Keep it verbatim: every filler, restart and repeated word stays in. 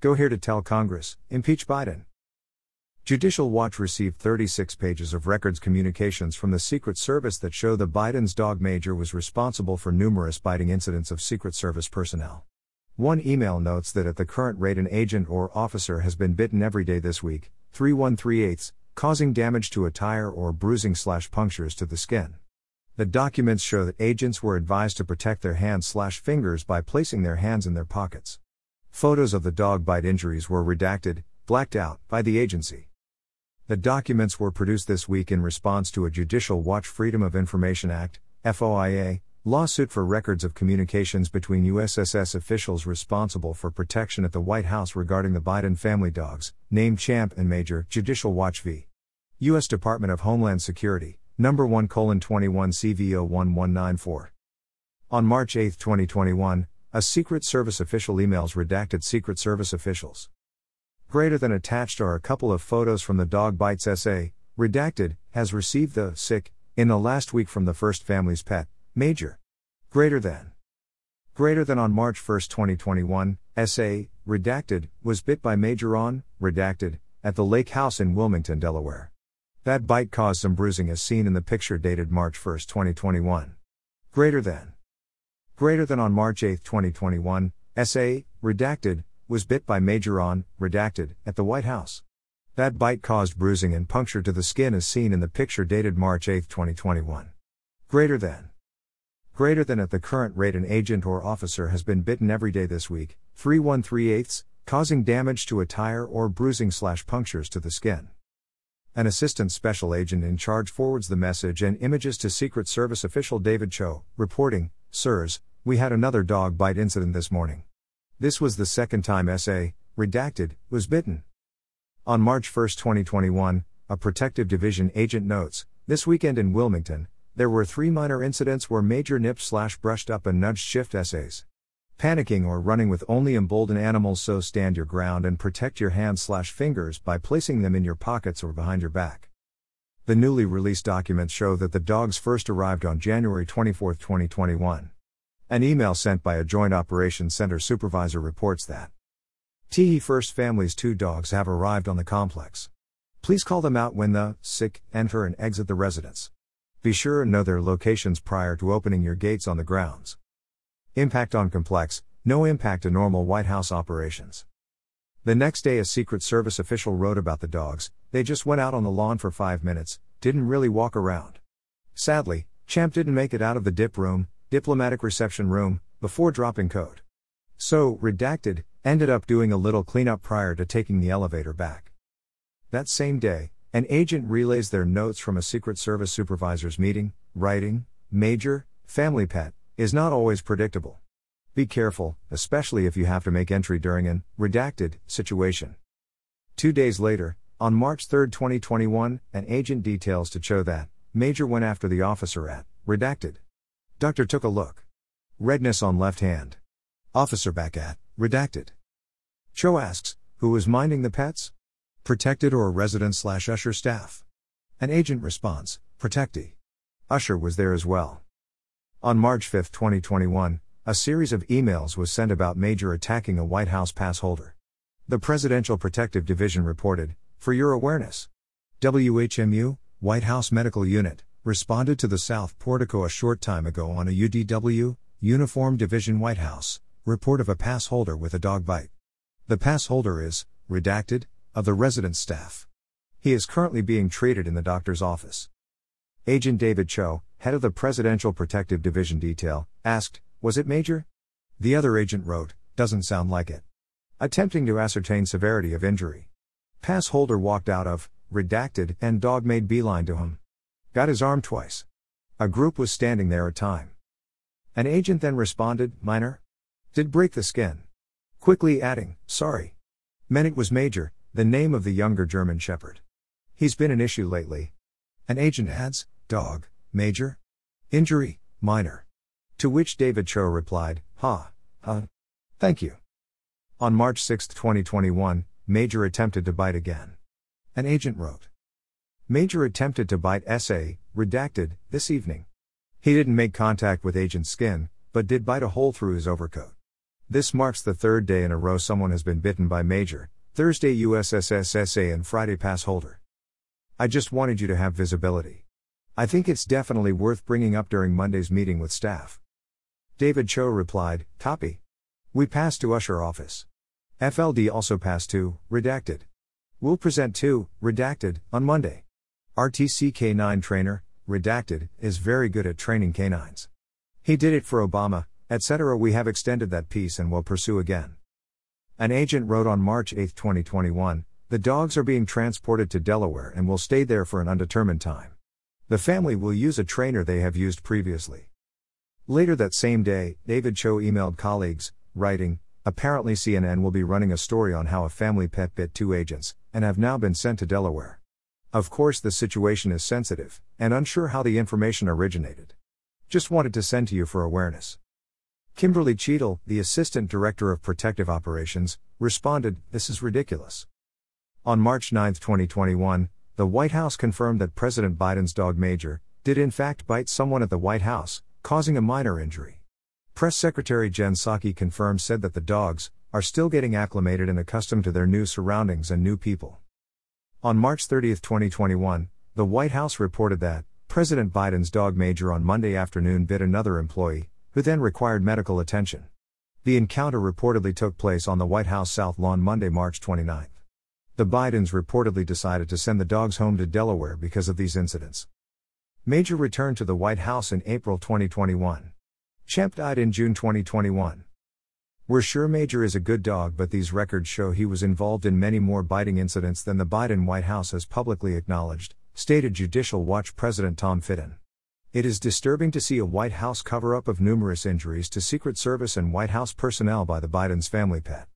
Go here to tell Congress, impeach Biden. Judicial Watch received thirty-six pages of records communications from the Secret Service that show that Biden's dog Major was responsible for numerous biting incidents of Secret Service personnel. One email notes that at the current rate an agent or officer has been bitten every day this week, three and one-eighths, causing damage to attire or bruising slash punctures to the skin. The documents show that agents were advised to protect their hands slash fingers by placing their hands in their pockets. Photos of the dog bite injuries were redacted, blacked out, by the agency. The documents were produced this week in response to a Judicial Watch Freedom of Information Act, F O I A, lawsuit for records of communications between U S S S officials responsible for protection at the White House regarding the Biden family dogs, named Champ and Major. Judicial Watch v. U S Department of Homeland Security, number one colon twenty-one C V zero one one nine four. On March eighth, twenty twenty-one, a Secret Service official emails redacted Secret Service officials. Greater than attached are a couple of photos from the dog bites essay, redacted, has received the sick, in the last week from the first family's pet, Major. Greater than. Greater than on March first, twenty twenty-one, S A, redacted, was bit by Major on, redacted, at the Lake House in Wilmington, Delaware. That bite caused some bruising as seen in the picture dated March first, twenty twenty-one. Greater than. Greater than on March eighth, twenty twenty-one, S A, redacted, was bit by Major on, redacted, at the White House. That bite caused bruising and puncture to the skin as seen in the picture dated March eighth, twenty twenty-one. Greater than. Greater than at the current rate an agent or officer has been bitten every day this week, three and one-eighths, causing damage to attire or bruising slash punctures to the skin. An assistant special agent in charge forwards the message and images to Secret Service official David Cho, reporting, "Sirs, we had another dog bite incident this morning. This was the second time S A, redacted, was bitten." On March first, twenty twenty-one, a Protective Division agent notes, "This weekend in Wilmington, there were three minor incidents where Major nipped slash brushed up and nudged shift S As. Panicking or running with only emboldened animals, so stand your ground and protect your hands slash fingers by placing them in your pockets or behind your back." The newly released documents show that the dogs first arrived on January twenty-fourth, twenty twenty-one. An email sent by a Joint Operations Center supervisor reports that T E First Family's two dogs have arrived on the complex. Please call them out when the sick enter and exit the residence. Be sure and know their locations prior to opening your gates on the grounds. Impact on complex, no impact to normal White House operations. The next day a Secret Service official wrote about the dogs, "They just went out on the lawn for five minutes, didn't really walk around. Sadly, Champ didn't make it out of the dip room, diplomatic reception room, before dropping code. So, redacted, ended up doing a little cleanup prior to taking the elevator back." That same day, an agent relays their notes from a Secret Service supervisor's meeting, writing, "Major, family pet, is not always predictable. Be careful, especially if you have to make entry during an, redacted, situation." Two days later, on March third, twenty twenty-one, an agent details to Cho that, "Major went after the officer at, redacted. Doctor took a look. Redness on left hand. Officer back at, redacted." Cho asks, "Who was minding the pets? Protected or resident slash usher staff?" An agent responds, "Protectee. Usher was there as well." On March fifth, twenty twenty-one, a series of emails was sent about Major attacking a White House pass holder. The Presidential Protective Division reported, "For your awareness, W H M U, White House Medical Unit, responded to the South Portico a short time ago on a U D W, Uniform Division White House, report of a pass holder with a dog bite. The pass holder is, redacted, of the resident staff. He is currently being treated in the doctor's office." Agent David Cho, head of the Presidential Protective Division detail, asked, "Was it Major?" The other agent wrote, "Doesn't sound like it." Attempting to ascertain severity of injury. Pass holder walked out of, redacted, and dog made beeline to him. Got his arm twice. A group was standing there at time. An agent then responded, "Minor. Did break the skin." Quickly adding, "Sorry. Meant it was Major, the name of the younger German Shepherd. He's been an issue lately." An agent adds, "Dog, Major? Injury, minor." To which David Cho replied, "Ha, ha. Thank you." On March sixth, twenty twenty-one, Major attempted to bite again. An agent wrote, "Major attempted to bite S A, redacted, this evening. He didn't make contact with agent's skin, but did bite a hole through his overcoat. This marks the third day in a row someone has been bitten by major, Thursday U S S S S A and Friday pass holder. I just wanted you to have visibility. I think it's definitely worth bringing up during Monday's meeting with staff. David Cho replied, copy. We passed to Usher office. F L D also passed to, redacted. We'll present to, redacted, on Monday. R T C K nine trainer, redacted, is very good at training canines. He did it for Obama, et cetera. We have extended that piece and will pursue again. An agent wrote on March eighth, twenty twenty-one, the dogs are being transported to Delaware and will stay there for an undetermined time. The family will use a trainer they have used previously. Later that same day, David Cho emailed colleagues, writing, apparently C N N will be running a story on how a family pet bit two agents, and have now been sent to Delaware. Of course the situation is sensitive, and unsure how the information originated. Just wanted to send to you for awareness. Kimberly Cheadle, the Assistant Director of Protective Operations, responded, this is ridiculous. On March ninth, twenty twenty-one, the White House confirmed that President Biden's dog Major did in fact bite someone at the White House, causing a minor injury. Press Secretary Jen Psaki confirmed said that the dogs are still getting acclimated and accustomed to their new surroundings and new people. On March thirtieth, twenty twenty-one, the White House reported that President Biden's dog Major on Monday afternoon bit another employee, who then required medical attention. The encounter reportedly took place on the White House South Lawn Monday, March twenty-ninth. The Bidens reportedly decided to send the dogs home to Delaware because of these incidents. Major returned to the White House in April twenty twenty-one. Champ died in June twenty twenty-one. We're sure Major is a good dog, but these records show he was involved in many more biting incidents than the Biden White House has publicly acknowledged, stated Judicial Watch President Tom Fitton. It is disturbing to see a White House cover-up of numerous injuries to Secret Service and White House personnel by the Biden's family pet.